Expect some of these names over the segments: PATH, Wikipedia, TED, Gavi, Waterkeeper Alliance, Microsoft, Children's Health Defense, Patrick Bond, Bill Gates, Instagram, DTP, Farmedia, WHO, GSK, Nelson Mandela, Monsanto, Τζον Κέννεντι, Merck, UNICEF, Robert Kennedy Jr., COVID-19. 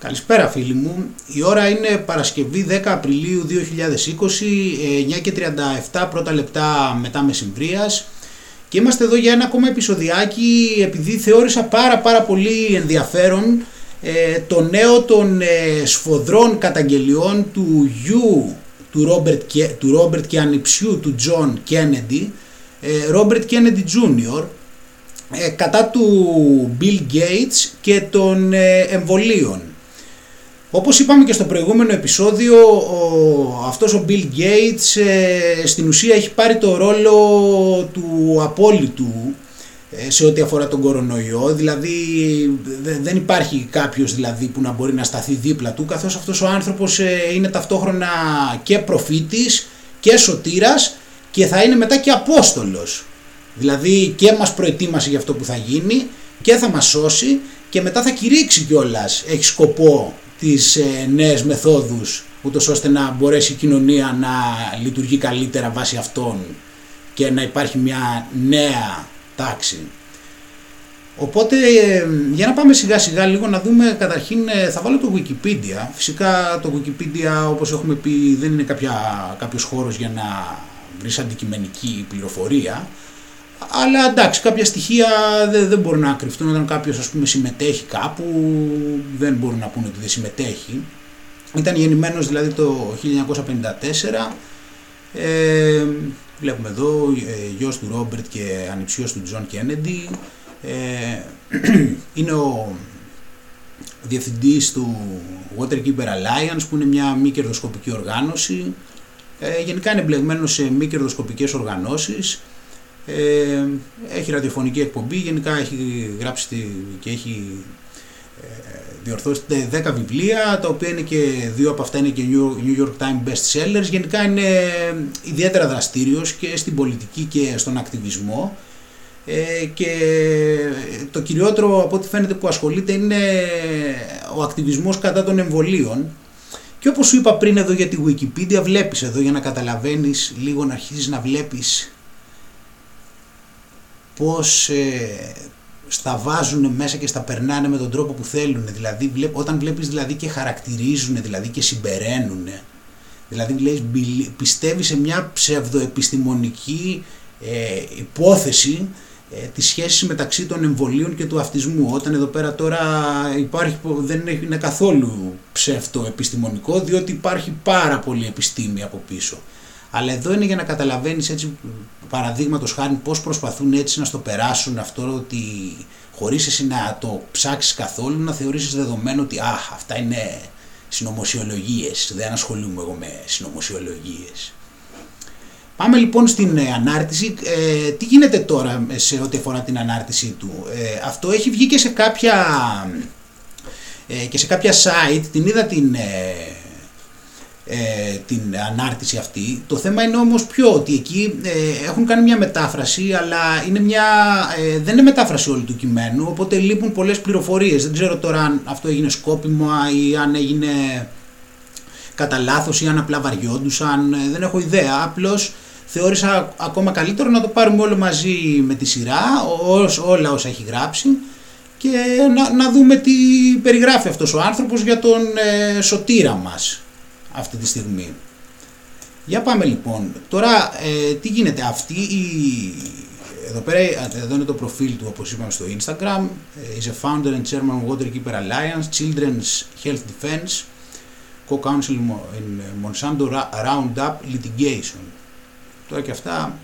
Καλησπέρα φίλοι μου, η ώρα είναι Παρασκευή 10 Απριλίου 2020, 9:37 πρώτα λεπτά μετά μεσημβρίας και είμαστε εδώ για ένα ακόμα επεισοδιάκι επειδή θεώρησα πάρα πολύ ενδιαφέρον το νέο των σφοδρών καταγγελιών του γιου του Ρόμπερτ και ανιψιού του Τζον Κέννεντι, Robert Kennedy Jr., κατά του Bill Gates και των εμβολίων. Όπως είπαμε και στο προηγούμενο επεισόδιο, αυτός ο Bill Gates στην ουσία έχει πάρει το ρόλο του απόλυτου σε ό,τι αφορά τον κορονοϊό, δηλαδή δεν υπάρχει κάποιος δηλαδή που να μπορεί να σταθεί δίπλα του, καθώς αυτός ο άνθρωπος είναι ταυτόχρονα και προφήτης και σωτήρας και θα είναι μετά και απόστολος, δηλαδή και μας προετοίμασε για αυτό που θα γίνει και θα μας σώσει και μετά θα κηρύξει κιόλας, έχει σκοπό τις νέες μεθόδους ούτως ώστε να μπορέσει η κοινωνία να λειτουργεί καλύτερα βάσει αυτών και να υπάρχει μια νέα τάξη. Οπότε για να πάμε σιγά σιγά λίγο να δούμε, καταρχήν θα βάλω το Wikipedia. Φυσικά το Wikipedia, όπως έχουμε πει, δεν είναι κάποιος χώρος για να βρεις αντικειμενική πληροφορία, αλλά εντάξει, κάποια στοιχεία δεν μπορούν να κρυφτούν. Όταν κάποιος, ας πούμε, συμμετέχει κάπου, δεν μπορούν να πούνε ότι δεν συμμετέχει. Ήταν γεννημένος δηλαδή το 1954, βλέπουμε εδώ γιος του Ρόμπερτ και ανιψιός του Τζον Κέννεντι, είναι ο διευθυντής του Waterkeeper Alliance, που είναι μια μη κερδοσκοπική οργάνωση. Γενικά είναι εμπλεγμένος σε μη κερδοσκοπικές οργανώσεις. Έχει ραδιοφωνική εκπομπή, γενικά έχει γράψει και έχει διορθώσει 10 βιβλία, τα οποία είναι και δύο από αυτά είναι και New York Times best sellers. Γενικά είναι ιδιαίτερα δραστήριος και στην πολιτική και στον ακτιβισμό, και το κυριότερο από ό,τι φαίνεται που ασχολείται είναι ο ακτιβισμός κατά των εμβολίων. Και όπως σου είπα πριν εδώ για τη Wikipedia, βλέπεις εδώ για να καταλαβαίνεις λίγο, να αρχίσεις να βλέπεις πώς στα βάζουν μέσα και στα περνάνε με τον τρόπο που θέλουν. Δηλαδή όταν βλέπεις δηλαδή και χαρακτηρίζουν δηλαδή και συμπεραίνουν, δηλαδή πιστεύεις σε μια ψευδοεπιστημονική υπόθεση της σχέσης μεταξύ των εμβολίων και του αυτισμού, όταν εδώ πέρα τώρα υπάρχει, δεν είναι καθόλου ψευτοεπιστημονικό, διότι υπάρχει πάρα πολύ επιστήμη από πίσω. Αλλά εδώ είναι για να καταλαβαίνεις, έτσι, παραδείγματος χάρη, πώς προσπαθούν έτσι να στο περάσουν αυτό, ότι χωρίς εσύ να το ψάξεις καθόλου, να θεωρήσεις δεδομένο ότι αυτά είναι συνωμοσιολογίες, δεν ασχολούμαι εγώ με συνωμοσιολογίες. Πάμε λοιπόν στην ανάρτηση. Τι γίνεται τώρα σε ό,τι αφορά την ανάρτησή του? Αυτό έχει βγει και σε κάποια site, την είδα την ανάρτηση αυτή. Το θέμα είναι όμως ποιο, ότι εκεί έχουν κάνει μια μετάφραση, αλλά είναι δεν είναι μετάφραση όλου του κειμένου, οπότε λείπουν πολλές πληροφορίες. Δεν ξέρω τώρα αν αυτό έγινε σκόπιμα ή αν έγινε κατά λάθος ή αν απλά βαριόντουσαν, δεν έχω ιδέα. Απλώς θεώρησα ακόμα καλύτερο να το πάρουμε όλο μαζί με τη σειρά, όλα όσα έχει γράψει, και να δούμε τι περιγράφει αυτός ο άνθρωπος για τον σωτήρα μας αυτή τη στιγμή. Για πάμε λοιπόν. Τώρα τι γίνεται αυτή εδώ είναι το προφίλ του, όπως είπαμε, στο Instagram. Is a founder and chairman of Waterkeeper Alliance, Children's Health Defense, Co-Counsel in Monsanto Roundup Litigation. Τώρα και αυτά,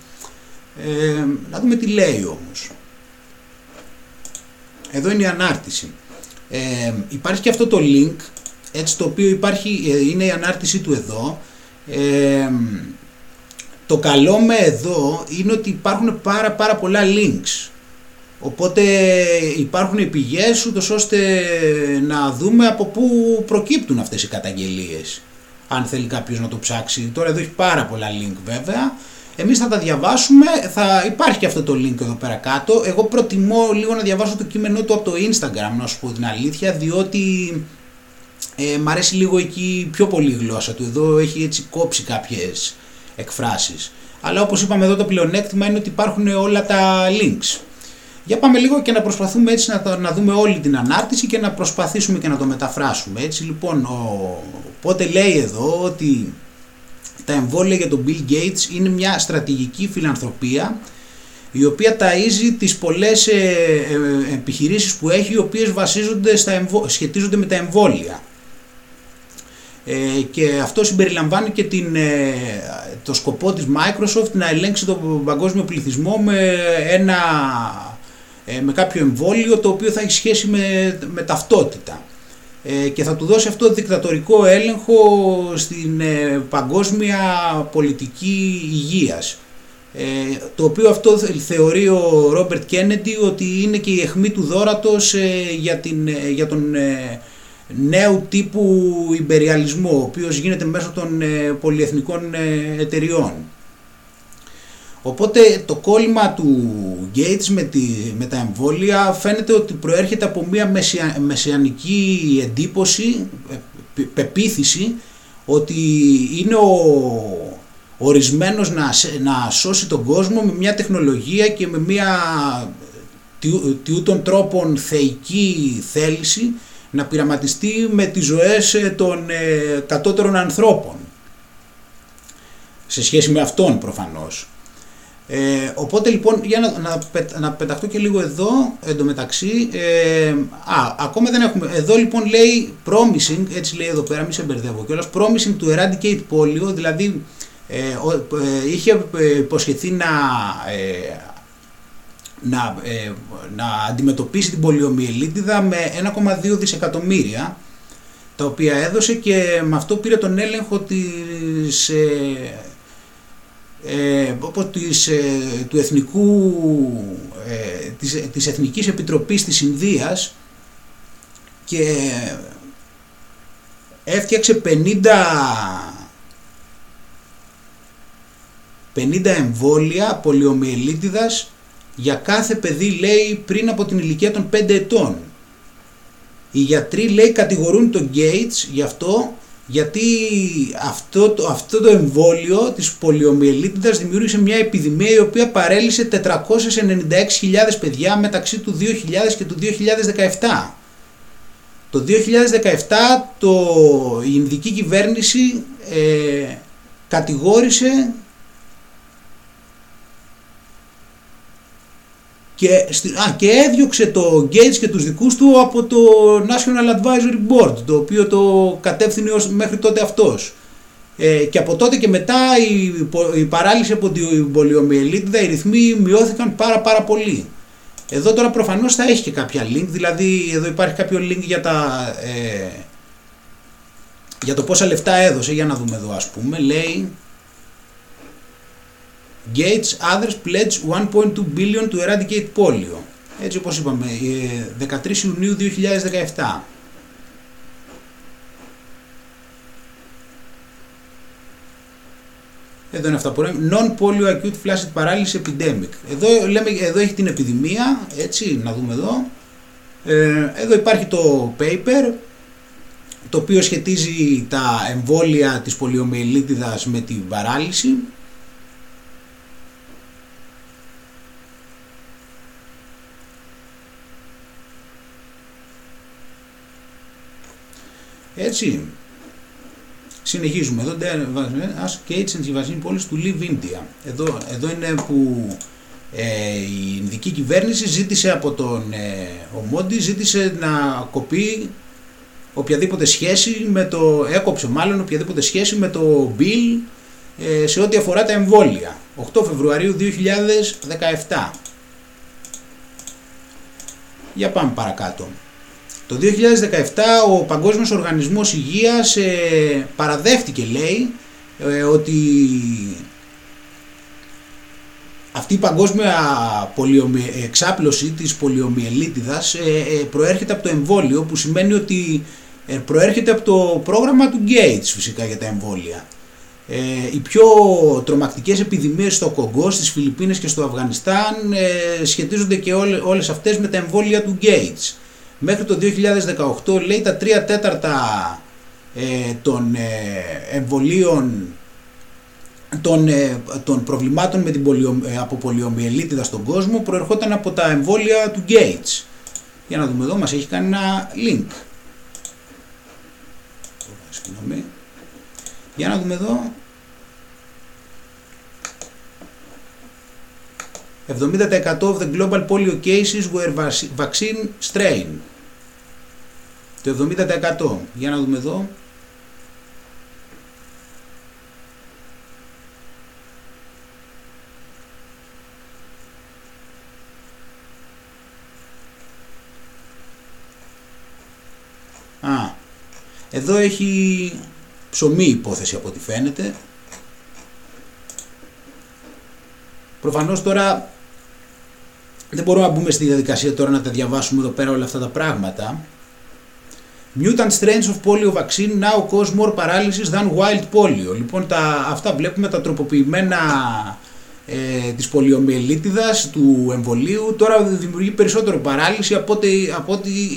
να δούμε τι λέει όμως. Εδώ είναι η ανάρτηση. Υπάρχει και αυτό το link, έτσι, το οποίο είναι η ανάρτησή του εδώ. Το καλό με εδώ είναι ότι υπάρχουν πάρα πολλά links, οπότε υπάρχουν πηγές ούτως ώστε να δούμε από πού προκύπτουν αυτές οι καταγγελίες, αν θέλει κάποιος να το ψάξει. Τώρα εδώ έχει πάρα πολλά link βέβαια, εμείς θα τα διαβάσουμε, υπάρχει και αυτό το link εδώ πέρα κάτω. Εγώ προτιμώ λίγο να διαβάσω το κείμενό του από το Instagram, να σου πω την αλήθεια, διότι μ' αρέσει λίγο εκεί πιο πολύ η γλώσσα του. Εδώ έχει έτσι κόψει κάποιες εκφράσεις, αλλά όπως είπαμε εδώ το πλεονέκτημα είναι ότι υπάρχουν όλα τα links. Για πάμε λίγο και να προσπαθούμε έτσι να δούμε όλη την ανάρτηση και να προσπαθήσουμε και να το μεταφράσουμε. Έτσι λοιπόν, οπότε λέει εδώ ότι τα εμβόλια για τον Bill Gates είναι μια στρατηγική φιλανθρωπία η οποία ταΐζει τις πολλές επιχειρήσεις που έχει, οι οποίες βασίζονται σχετίζονται με τα εμβόλια. Και αυτό συμπεριλαμβάνει και το σκοπό της Microsoft να ελέγξει τον παγκόσμιο πληθυσμό με κάποιο εμβόλιο το οποίο θα έχει σχέση με ταυτότητα και θα του δώσει αυτό δικτατορικό έλεγχο στην παγκόσμια πολιτική υγείας, το οποίο αυτό θεωρεί ο Robert Kennedy ότι είναι και η αιχμή του δόρατος για τον νέου τύπου υπεριαλισμό, ο οποίος γίνεται μέσω των πολυεθνικών εταιριών. Οπότε το κόλλημα του Gates με τα εμβόλια φαίνεται ότι προέρχεται από μια μεσιανική εντύπωση, πεποίθηση ότι είναι ορισμένος να σώσει τον κόσμο με μια τεχνολογία και με μια τιούτων τρόπων θεϊκή θέληση να πειραματιστεί με τις ζωές των κατώτερων ανθρώπων σε σχέση με αυτόν προφανώς. Οπότε λοιπόν, για να πεταχτώ και λίγο εδώ εντωμεταξύ, ακόμα δεν έχουμε εδώ λοιπόν, λέει promising, έτσι λέει εδώ πέρα, μη σε μπερδεύω κιόλας, promising to eradicate polio, δηλαδή είχε υποσχεθεί να αντιμετωπίσει την πολιομιελίτιδα με 1,2 δισεκατομμύρια τα οποία έδωσε και με αυτό πήρε τον έλεγχο της Εθνικής Επιτροπής της Ινδίας και έφτιαξε 50 εμβόλια πολιομιελίτιδας για κάθε παιδί, λέει, πριν από την ηλικία των 5 ετών. Οι γιατροί, λέει, κατηγορούν τον Gates γι' αυτό, γιατί αυτό το εμβόλιο της πολιομιελίτιδας δημιούργησε μια επιδημία η οποία παρέλυσε 496.000 παιδιά μεταξύ του 2000 και του 2017. Το 2017 η Ινδική κυβέρνηση κατηγόρησε και έδιωξε το Gates και τους δικούς του από το National Advisory Board, το οποίο το κατεύθυνε μέχρι τότε αυτός, και από τότε και μετά η παράλυση από την πολιομιελίτιδα, οι ρυθμοί μειώθηκαν πάρα πολύ. Εδώ τώρα προφανώς θα έχει και κάποια link, δηλαδή εδώ υπάρχει κάποιο link για το πόσα λεφτά έδωσε, για να δούμε εδώ, ας πούμε, λέει Gates others pledge 1.2 billion to eradicate polio. Έτσι όπως είπαμε, 13 Ιουνίου 2017. Εδώ είναι αυτά που λέμε. Non-polio acute flaccid paralysis epidemic. Εδώ έχει την επιδημία, έτσι, να δούμε εδώ. Εδώ υπάρχει το paper, το οποίο σχετίζει τα εμβόλια της πολιομιελίτιδας με την παράλυση. Έτσι, συνεχίζουμε εδώ, ask Gates and the Vaccine Policy to leave India. Εδώ είναι που η Ινδική κυβέρνηση ζήτησε από τον Ομόντι, ζήτησε να κοπεί οποιαδήποτε σχέση με έκοψε μάλλον οποιαδήποτε σχέση με το Bill σε ό,τι αφορά τα εμβόλια. 8 Φεβρουαρίου 2017. Για πάμε παρακάτω. Το 2017 ο Παγκόσμιος Οργανισμός Υγείας παραδέχτηκε, λέει, ότι αυτή η παγκόσμια εξάπλωση της πολιομιελίτιδας προέρχεται από το εμβόλιο, που σημαίνει ότι προέρχεται από το πρόγραμμα του Gates φυσικά για τα εμβόλια. Οι πιο τρομακτικές επιδημίες στο Κονγκό, στις Φιλιππίνες και στο Αφγανιστάν σχετίζονται και όλες αυτές με τα εμβόλια του Gates. Μέχρι το 2018, λέει, τα 3/4 των εμβολίων των προβλημάτων με την πολιομιελίτιδα στον κόσμο προερχόταν από τα εμβόλια του Gates. Για να δούμε εδώ, μας έχει κάνει ένα link. Συγγνώμη. Για να δούμε εδώ. 70% of the global polio cases were vaccine strain. Το 70%. Για να δούμε εδώ. Εδώ έχει ψωμί υπόθεση από ό,τι φαίνεται. Προφανώς τώρα δεν μπορούμε να μπούμε στη διαδικασία τώρα να τα διαβάσουμε εδώ πέρα όλα αυτά τα πράγματα. Mutant strains of polio vaccine now cause more paralysis than wild polio. Λοιπόν, αυτά βλέπουμε τα τροποποιημένα της πολιομιελίτιδας, του εμβολίου. Τώρα δημιουργεί περισσότερο παράλυση από ό,τι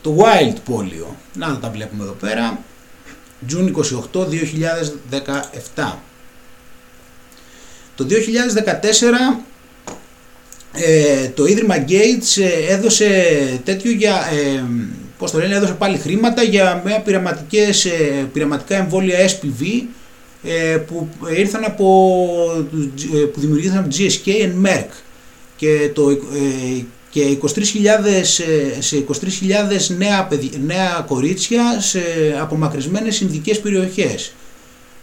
το wild polio. Να τα βλέπουμε εδώ πέρα. June 28, 2017. Το 2014 το Ίδρυμα Gates έδωσε τέτοιο για... πώς το λένε, έδωσε πάλι χρήματα για μια πειραματικά εμβόλια SPV που ήρθαν που δημιουργήθηκαν από GSK and Merck και και 23.000, σε 23.000 νέα κορίτσια σε απομακρυσμένες συνδικές περιοχές.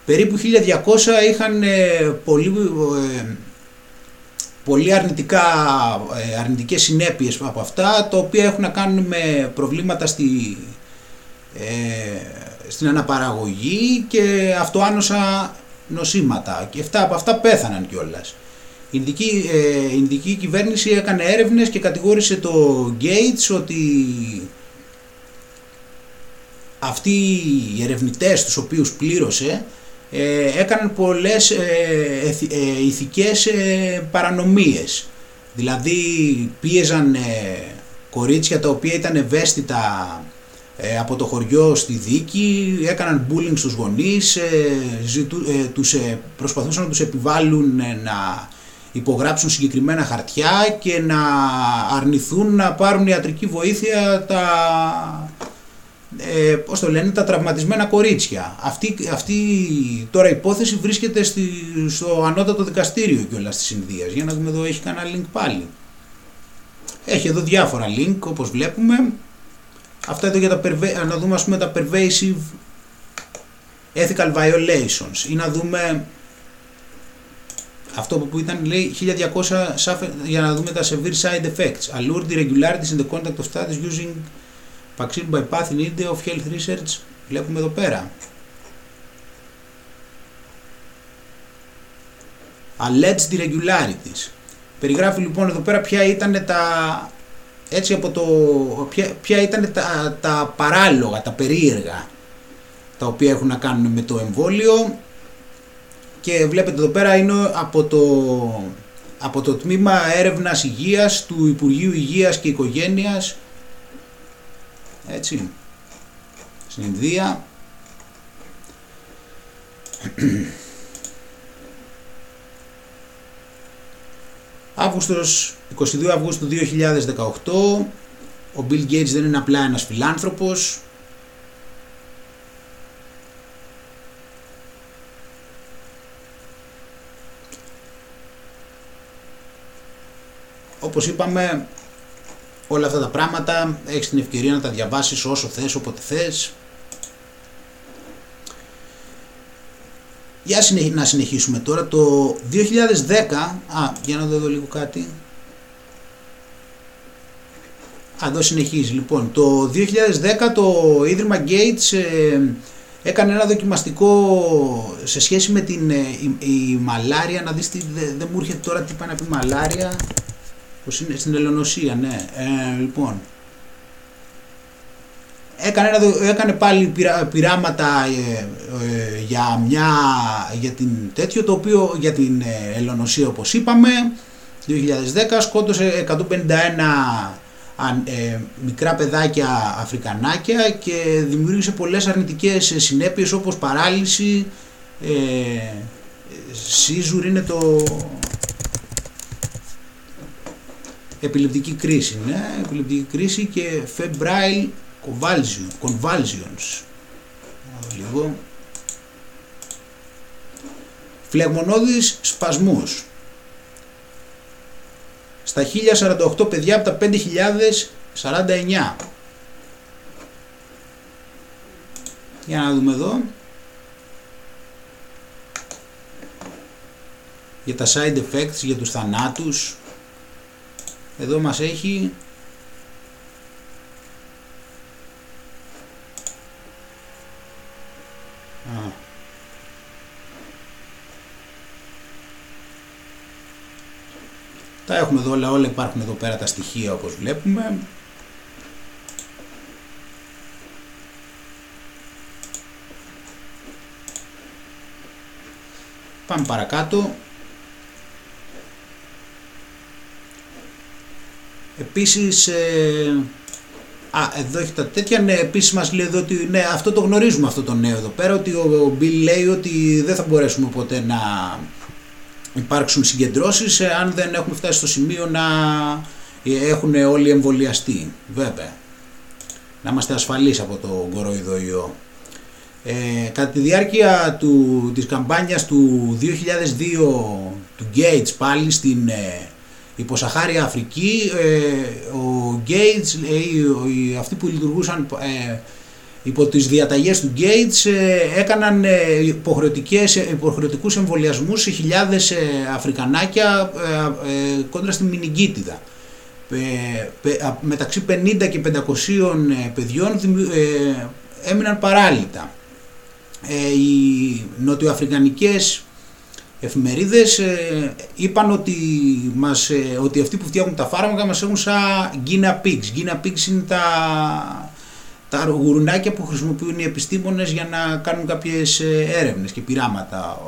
Περίπου 1.200 είχαν πολύ αρνητικές συνέπειες από αυτά, τα οποία έχουν να κάνουν με προβλήματα στην αναπαραγωγή και αυτοάνοσα νοσήματα, και 7 από αυτά πέθαναν κιόλας. Η Ινδική κυβέρνηση έκανε έρευνες και κατηγόρησε το Gates ότι αυτοί οι ερευνητές τους οποίους πλήρωσε έκαναν πολλές ηθικές παρανομίες. Δηλαδή πίεζαν κορίτσια τα οποία ήταν ευαίσθητα από το χωριό στη δίκη, έκαναν bullying στους γονείς, προσπαθούσαν να τους επιβάλλουν να υπογράψουν συγκεκριμένα χαρτιά και να αρνηθούν να πάρουν ιατρική βοήθεια τα τραυματισμένα κορίτσια. Αυτή τώρα η υπόθεση βρίσκεται στο ανώτατο δικαστήριο κιόλας της Ινδίας. Για να δούμε εδώ, έχει κανένα link πάλι. Έχει εδώ διάφορα link όπως βλέπουμε. Αυτά εδώ για να δούμε ας πούμε τα pervasive ethical violations ή να δούμε... Αυτό που ήταν λέει 1200 για να δούμε τα severe side effects. Allured irregularities in the conduct of studies using vaccine by PATH in India of health research. Βλέπουμε εδώ πέρα. Alleged irregularities. Περιγράφει λοιπόν εδώ πέρα ποια ήταν τα παράλογα, τα περίεργα τα οποία έχουν να κάνουν με το εμβόλιο. Και βλέπετε εδώ πέρα είναι από το τμήμα έρευνας υγείας του Υπουργείου Υγείας και Οικογένειας, έτσι, στην Ινδία. Αύγουστος, 22 Αυγούστου 2018, ο Bill Gates δεν είναι απλά ένας φιλάνθρωπος. Όπως είπαμε, όλα αυτά τα πράγματα έχεις την ευκαιρία να τα διαβάσεις όσο θες, όποτε θες. Για να συνεχίσουμε τώρα, το 2010, για να δω εδώ λίγο κάτι. Εδώ συνεχίζει λοιπόν. Το 2010 το Ίδρυμα Gates έκανε ένα δοκιμαστικό σε σχέση με η μαλάρια, να δεις δεν μου έρχεται τώρα τι πάει να πει μαλάρια. Πως είναι στην Ελονοσία, ναι. Λοιπόν, έκανε πάλι πειράματα για την Ελονοσία, όπως είπαμε. 2010 σκότωσε 151 μικρά παιδάκια Αφρικανάκια και δημιούργησε πολλές αρνητικές συνέπειες όπως παράλυση, Σίζουρ είναι το... Επιληπτική κρίση, ναι, επιληπτική κρίση και febrile convulsions. Λίγο. Φλεγμονώδης σπασμούς. Στα 1048 παιδιά από τα 5049. Για να δούμε εδώ. Για τα side effects, για τους θανάτους. Εδώ μας έχει τα έχουμε εδώ όλα, υπάρχουν εδώ πέρα τα στοιχεία όπως βλέπουμε. Πάμε παρακάτω. Επίσης, εδώ έχει τα τέτοια, ναι, επίσης μας λέει εδώ ότι, ναι, αυτό το γνωρίζουμε αυτό το νέο εδώ πέρα, ότι ο Bill λέει ότι δεν θα μπορέσουμε ποτέ να υπάρξουν συγκεντρώσεις αν δεν έχουμε φτάσει στο σημείο να έχουν όλοι εμβολιαστεί, βέβαια, να είμαστε ασφαλείς από το κοροϊδοϊό. Κατά τη διάρκεια της καμπάνιας του 2002 του Gates πάλι στην υποσαχάρια Αφρική, ο Gates, αυτοί που λειτουργούσαν υπό τις διαταγές του Gates έκαναν υποχρεωτικούς εμβολιασμούς σε χιλιάδες Αφρικανάκια κόντρα στη μηνιγκίτιδα. Μεταξύ 50 και 500 παιδιών έμειναν παράλυτα. Οι νοτιοαφρικανικές εφημερίδες είπαν ότι, ότι αυτοί που φτιάχνουν τα φάρμακα μας έχουν σαν guinea pigs. Guinea pigs είναι τα γουρουνάκια που χρησιμοποιούν οι επιστήμονες για να κάνουν κάποιες έρευνες και πειράματα.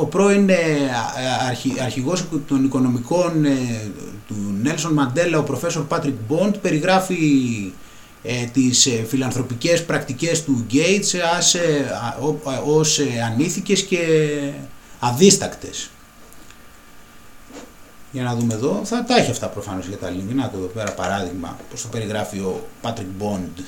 Ο πρώην αρχηγός των οικονομικών του Nelson Mandela, ο προφέσορ Patrick Bond, περιγράφει τις φιλανθρωπικές πρακτικές του Gates ως ανήθικες και αδίστακτες. Για να δούμε εδώ, θα τα έχει αυτά προφανώς για τα link. Να το εδώ πέρα παράδειγμα, πώς το περιγράφει ο Patrick Bond.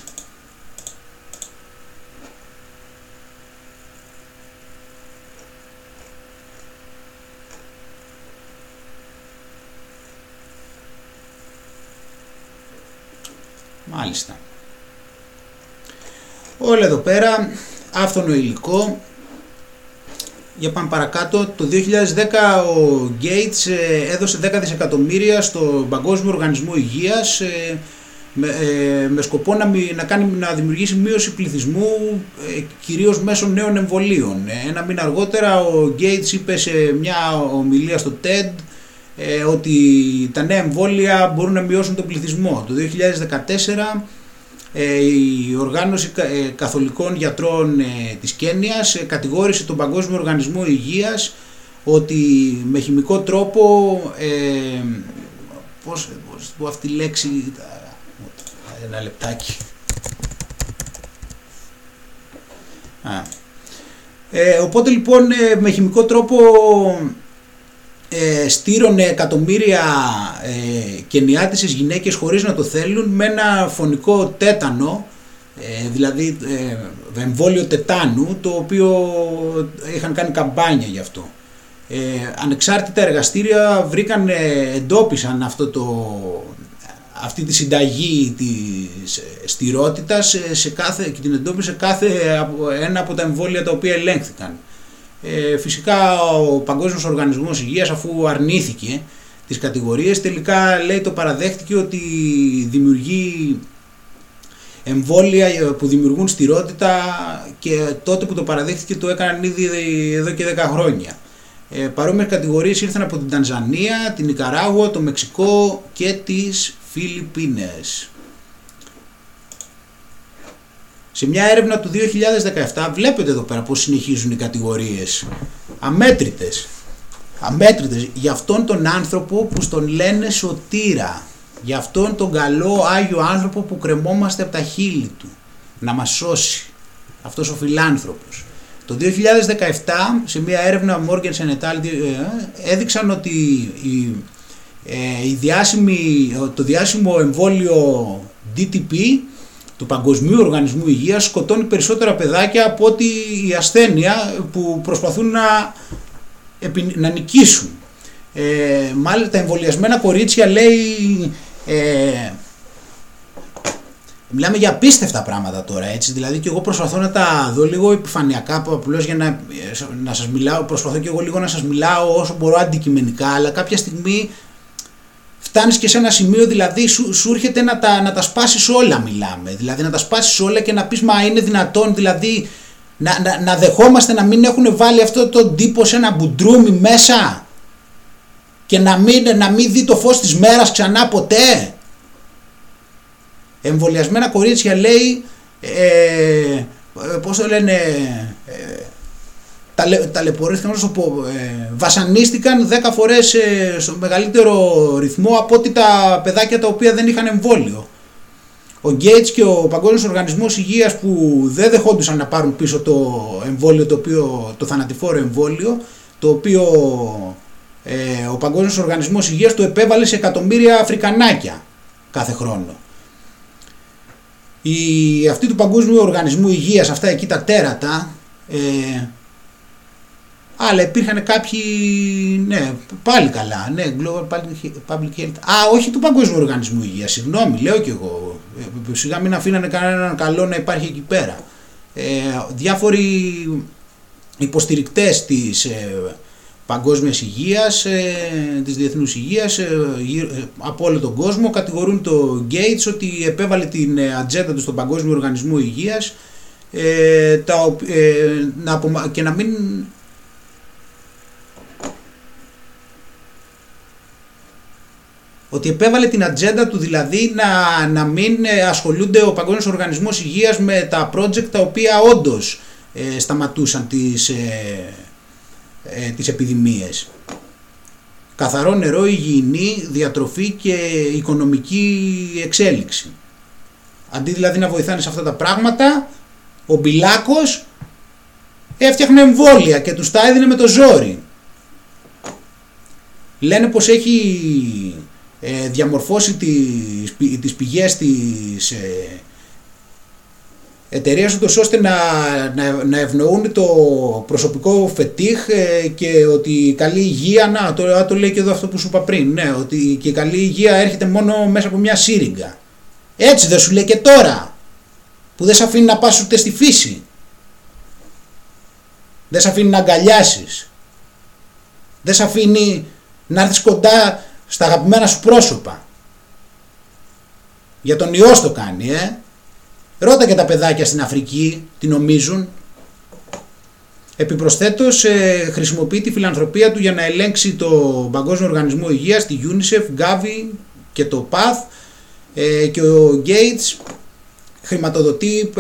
Μάλιστα. Όλα εδώ πέρα, άφθονο υλικό. Για πάμε παρακάτω. Το 2010 ο Gates έδωσε 10 δισεκατομμύρια στο Παγκόσμιο Οργανισμό Υγείας με σκοπό να δημιουργήσει μείωση πληθυσμού, κυρίως μέσω νέων εμβολίων. Ένα μήνα αργότερα ο Gates είπε σε μια ομιλία στο TED ότι τα νέα εμβόλια μπορούν να μειώσουν τον πληθυσμό. Το 2014 η οργάνωση καθολικών γιατρών της Κένιας κατηγόρησε τον Παγκόσμιο Οργανισμό Υγείας ότι με χημικό τρόπο πώς πω αυτή η λέξη, ένα λεπτάκι, οπότε λοιπόν με χημικό τρόπο στήρωνε εκατομμύρια κενιάτισες γυναίκες χωρίς να το θέλουν με ένα φωνικό τέτανο, δηλαδή εμβόλιο τετάνου, το οποίο είχαν κάνει καμπάνια γι' αυτό. Ανεξάρτητα εργαστήρια εντόπισαν αυτή τη συνταγή της στηρότητας και την εντόπισε ένα από τα εμβόλια τα οποία ελέγχθηκαν. Φυσικά ο Παγκόσμιος Οργανισμός Υγείας, αφού αρνήθηκε τις κατηγορίες, τελικά λέει το παραδέχτηκε ότι δημιουργεί εμβόλια που δημιουργούν στηρότητα, και τότε που το παραδέχτηκε το έκαναν ήδη εδώ και 10 χρόνια. Παρόμοιες κατηγορίες ήρθαν από την Τανζανία, την Νικαράγουα, το Μεξικό και τις Φιλιππίνες. Σε μια έρευνα του 2017 βλέπετε εδώ πέρα πώς συνεχίζουν οι κατηγορίες. Αμέτρητες. Αμέτρητες. Για αυτόν τον άνθρωπο που τον λένε σωτήρα. Για αυτόν τον καλό Άγιο άνθρωπο που κρεμόμαστε από τα χείλη του. Να μας σώσει. Αυτός ο φιλάνθρωπος. Το 2017 σε μια έρευνα Morgan et al. Έδειξαν ότι το διάσημο εμβόλιο DTP του Παγκοσμίου Οργανισμού Υγείας σκοτώνει περισσότερα παιδάκια από ότι η ασθένεια που προσπαθούν να νικήσουν. Μάλιστα τα εμβολιασμένα κορίτσια, λέει, μιλάμε για απίστευτα πράγματα τώρα, έτσι, δηλαδή και εγώ προσπαθώ να τα δω λίγο επιφανειακά που λέω, για να σας μιλάω, προσπαθώ και εγώ λίγο να σας μιλάω όσο μπορώ αντικειμενικά, αλλά κάποια στιγμή φτάνεις και σε ένα σημείο, δηλαδή σου έρχεται να τα σπάσεις όλα, μιλάμε, δηλαδή να τα σπάσεις όλα και να πεις, μα είναι δυνατόν, δηλαδή να δεχόμαστε να μην έχουν βάλει αυτό τον τύπο σε ένα μπουντρούμι μέσα και να μην δει το φως της μέρας ξανά ποτέ. Εμβολιασμένα κορίτσια, λέει, πώς το λένε, ταλαιπωρήθηκαν, όσο βασανίστηκαν 10 φορές στο μεγαλύτερο ρυθμό από ό,τι τα παιδάκια τα οποία δεν είχαν εμβόλιο. Ο Gates και ο Παγκόσμιος Οργανισμός Υγείας, που δεν δεχόντουσαν να πάρουν πίσω το εμβόλιο, το θανατηφόρο εμβόλιο, το οποίο ο Παγκόσμιος Οργανισμός Υγείας το επέβαλε σε εκατομμύρια Αφρικανάκια κάθε χρόνο. Αυτοί του Παγκόσμιου Οργανισμού Υγείας, αυτά εκεί τα τέρατα, αλλά υπήρχαν κάποιοι, ναι, πάλι καλά, ναι, Global Public Health, όχι του Παγκόσμιου Οργανισμού Υγείας, συγγνώμη, λέω κι εγώ, σιγά μην αφήνανε κανέναν καλό να υπάρχει εκεί πέρα, διάφοροι υποστηρικτές της Παγκόσμιας Υγείας, της Διεθνούς Υγείας, από όλο τον κόσμο, κατηγορούν τον Gates ότι επέβαλε την ατζέντα του στον Παγκόσμιο Οργανισμό Υγείας και να μην... Ότι επέβαλε την ατζέντα του, δηλαδή να μην ασχολούνται ο Παγκόσμιος Οργανισμός Υγείας με τα project τα οποία όντως σταματούσαν τις επιδημίες. Καθαρό νερό, υγιεινή διατροφή και οικονομική εξέλιξη. Αντί δηλαδή να βοηθάνε σε αυτά τα πράγματα, ο Μπιλάκος έφτιαχνε εμβόλια και τους τα έδινε με το ζόρι. Λένε πως έχει διαμορφώσει τις πηγές της εταιρείες, ούτως ώστε να ευνοούν το προσωπικό φετίχ, και ότι η καλή υγεία, να το λέει και εδώ αυτό που σου είπα πριν, ναι, ότι και η καλή υγεία έρχεται μόνο μέσα από μια σύριγγα. Έτσι δεν σου λέει και τώρα, που δεν σε αφήνει να πας ούτε στη φύση, δεν σε αφήνει να αγκαλιάσεις, δεν σε αφήνει να έρθεις κοντά στα αγαπημένα σου πρόσωπα. Για τον ιός το κάνει, Ρώτα και τα παιδάκια στην Αφρική τι νομίζουν. Επιπροσθέτως, χρησιμοποιεί τη φιλανθρωπία του για να ελέγξει το Παγκόσμιο Οργανισμό Υγείας, τη UNICEF, Gavi και το PATH, και ο Gates χρηματοδοτεί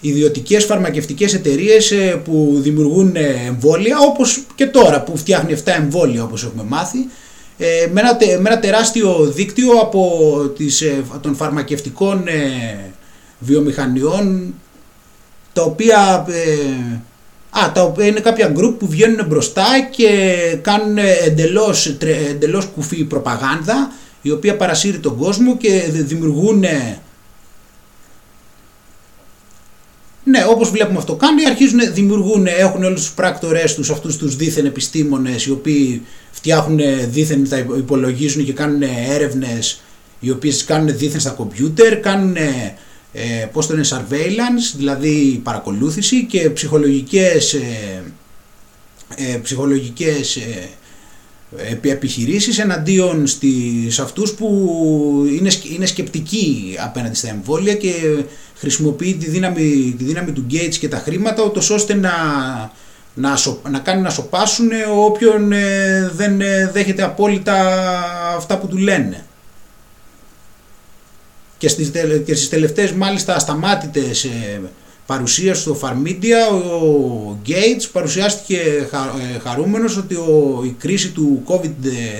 ιδιωτικές φαρμακευτικές εταιρείες που δημιουργούν εμβόλια, όπως και τώρα που φτιάχνει 7 εμβόλια, όπως έχουμε μάθει, με ένα τεράστιο δίκτυο των φαρμακευτικών βιομηχανιών, τα οποία είναι κάποια group που βγαίνουν μπροστά και κάνουν εντελώς κουφή προπαγάνδα, η οποία παρασύρει τον κόσμο και δημιουργούν, ναι, όπως βλέπουμε αυτό κάνει, αρχίζουν, δημιουργούν, έχουν όλους τους πράκτορές τους, αυτούς τους δίθεν επιστήμονες, οι οποίοι φτιάχνουν δίθεν, τα υπολογίζουν και κάνουν έρευνες, οι οποίες κάνουν δίθεν στα κομπιούτερ, κάνουν πώς το είναι, surveillance, δηλαδή παρακολούθηση, και ψυχολογικές επιχειρήσεις εναντίον σε αυτούς που είναι σκεπτικοί απέναντι στα εμβόλια, και χρησιμοποιεί τη δύναμη του Gates και τα χρήματα, ώστε να κάνει να σοπάσουν όποιον δεν δέχεται απόλυτα αυτά που του λένε. Και στις τελευταίες, μάλιστα, ασταμάτητες παρουσίαση στο Farmedia, ο Gates παρουσιάστηκε χαρούμενος ότι η κρίση του COVID-19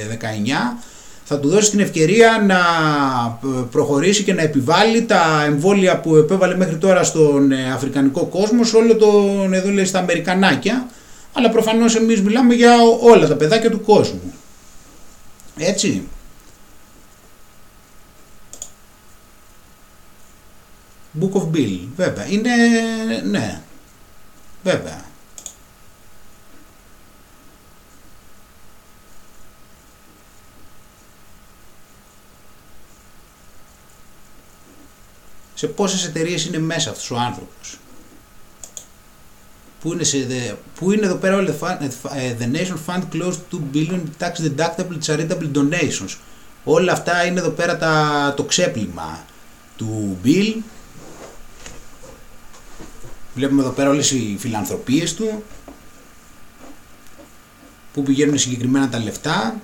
θα του δώσει την ευκαιρία να προχωρήσει και να επιβάλλει τα εμβόλια που επέβαλε μέχρι τώρα στον αφρικανικό κόσμο, σε όλο τον, εδώ λέει, στα αμερικανάκια, αλλά προφανώς εμείς μιλάμε για όλα τα παιδάκια του κόσμου. Έτσι. Book of Bill, βέβαια, είναι, ναι, βέβαια. Σε πόσες εταιρείες είναι μέσα αυτός ο άνθρωπος. Πού είναι, που είναι εδώ πέρα όλα the nation fund close to 2 billion tax deductible charitable donations. Όλα αυτά είναι εδώ πέρα το ξέπλυμα του Bill. Βλέπουμε εδώ πέρα όλες οι φιλανθρωπίες του. Πού πηγαίνουν συγκεκριμένα τα λεφτά.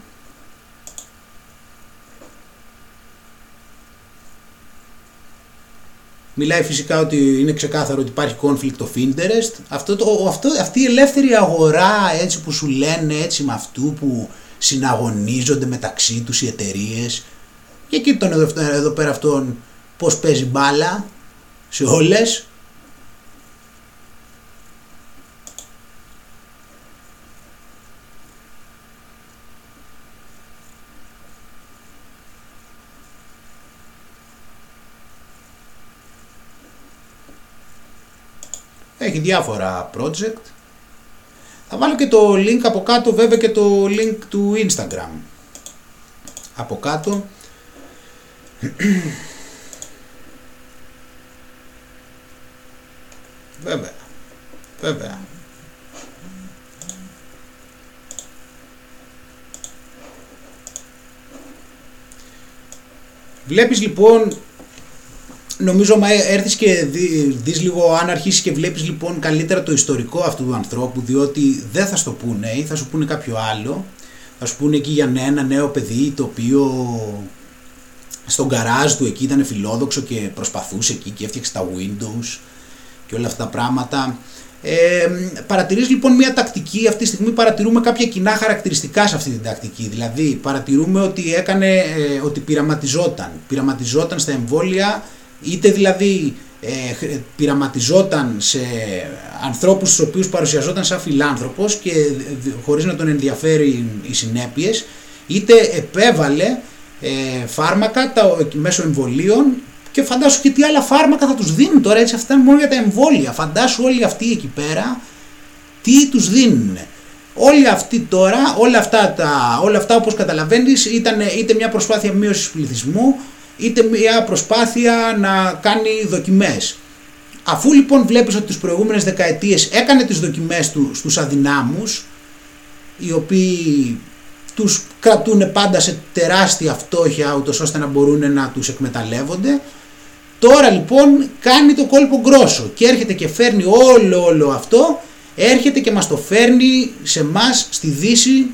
Μιλάει φυσικά ότι είναι ξεκάθαρο ότι υπάρχει conflict of interest. Αυτή η ελεύθερη αγορά, έτσι που σου λένε, έτσι με αυτού που συναγωνίζονται μεταξύ τους οι εταιρείες. Και εκεί τον εδώ πέρα αυτόν πώς παίζει μπάλα σε όλες. Έχει διάφορα project. Θα βάλω και το link από κάτω, βέβαια, και το link του Instagram από κάτω. Βέβαια, βέβαια. Βλέπεις λοιπόν, νομίζω μα έρθεις και δεις λίγο, αν αρχίσεις και βλέπεις λοιπόν καλύτερα το ιστορικό αυτού του ανθρώπου, διότι δεν θα σου το πούνε ή θα σου πούνε κάποιο άλλο, θα σου πούνε εκεί για ένα νέο παιδί το οποίο στον γκαράζ του εκεί ήταν φιλόδοξο και προσπαθούσε εκεί και έφτιαξε τα Windows και όλα αυτά τα πράγματα. Παρατηρείς λοιπόν μια τακτική, αυτή τη στιγμή παρατηρούμε κάποια κοινά χαρακτηριστικά σε αυτή την τακτική, δηλαδή παρατηρούμε ότι ότι πειραματιζόταν στα εμβόλια. Είτε δηλαδή πειραματιζόταν σε ανθρώπους στους οποίους παρουσιαζόταν σαν φιλάνθρωπος και χωρίς να τον ενδιαφέρει οι συνέπειες, είτε επέβαλε φάρμακα μέσω εμβολίων, και φαντάσου και τι άλλα φάρμακα θα τους δίνουν τώρα, έτσι, αυτά είναι μόνο για τα εμβόλια, φαντάσου όλοι αυτοί εκεί πέρα τι τους δίνουν. Όλοι αυτοί τώρα, όλα αυτά όπως καταλαβαίνεις ήταν είτε μια προσπάθεια μείωσης πληθυσμού, είτε μια προσπάθεια να κάνει δοκιμές. Αφού λοιπόν βλέπεις ότι τις προηγούμενες δεκαετίες έκανε τις δοκιμές του στους αδυνάμους, οι οποίοι τους κρατούν πάντα σε τεράστια φτώχεια, ούτως ώστε να μπορούν να τους εκμεταλλεύονται, τώρα λοιπόν κάνει το κόλπο γκρόσο και έρχεται και φέρνει όλο αυτό, έρχεται και μας το φέρνει σε μας στη Δύση,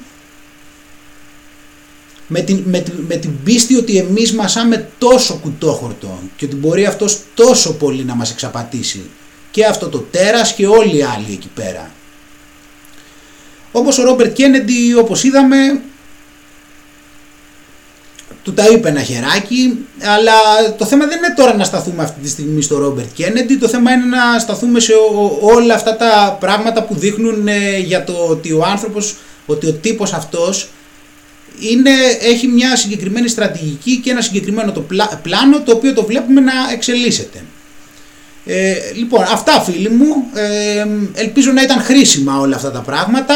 με την πίστη ότι εμείς μασάμε τόσο κουτόχορτο και ότι μπορεί αυτός τόσο πολύ να μας εξαπατήσει, και αυτό το τέρας και όλοι οι άλλοι εκεί πέρα. Όπως ο Ρόμπερτ Κέννεντι, όπως είδαμε, του τα είπε ένα χεράκι, αλλά το θέμα δεν είναι τώρα να σταθούμε αυτή τη στιγμή στο Ρόμπερτ Κέννεντι, το θέμα είναι να σταθούμε σε όλα αυτά τα πράγματα που δείχνουν για το ότι ο άνθρωπος, ότι ο τύπος αυτός έχει μια συγκεκριμένη στρατηγική και ένα συγκεκριμένο πλάνο, το οποίο το βλέπουμε να εξελίσσεται. Λοιπόν, αυτά φίλοι μου, ελπίζω να ήταν χρήσιμα όλα αυτά τα πράγματα.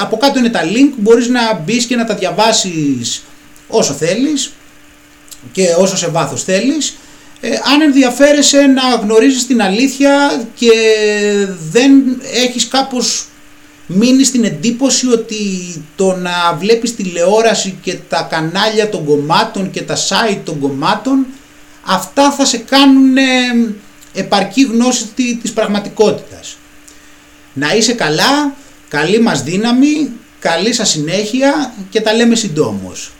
Από κάτω είναι τα link, μπορείς να μπεις και να τα διαβάσεις όσο θέλεις και όσο σε βάθος θέλεις. Αν ενδιαφέρεσαι να γνωρίζεις την αλήθεια και δεν έχεις κάπως μείνει στην εντύπωση ότι το να βλέπεις τηλεόραση και τα κανάλια των κομμάτων και τα site των κομμάτων, αυτά θα σε κάνουν επαρκή γνώση της πραγματικότητας. Να είσαι καλά, καλή μας δύναμη, καλή σας συνέχεια και τα λέμε συντόμως.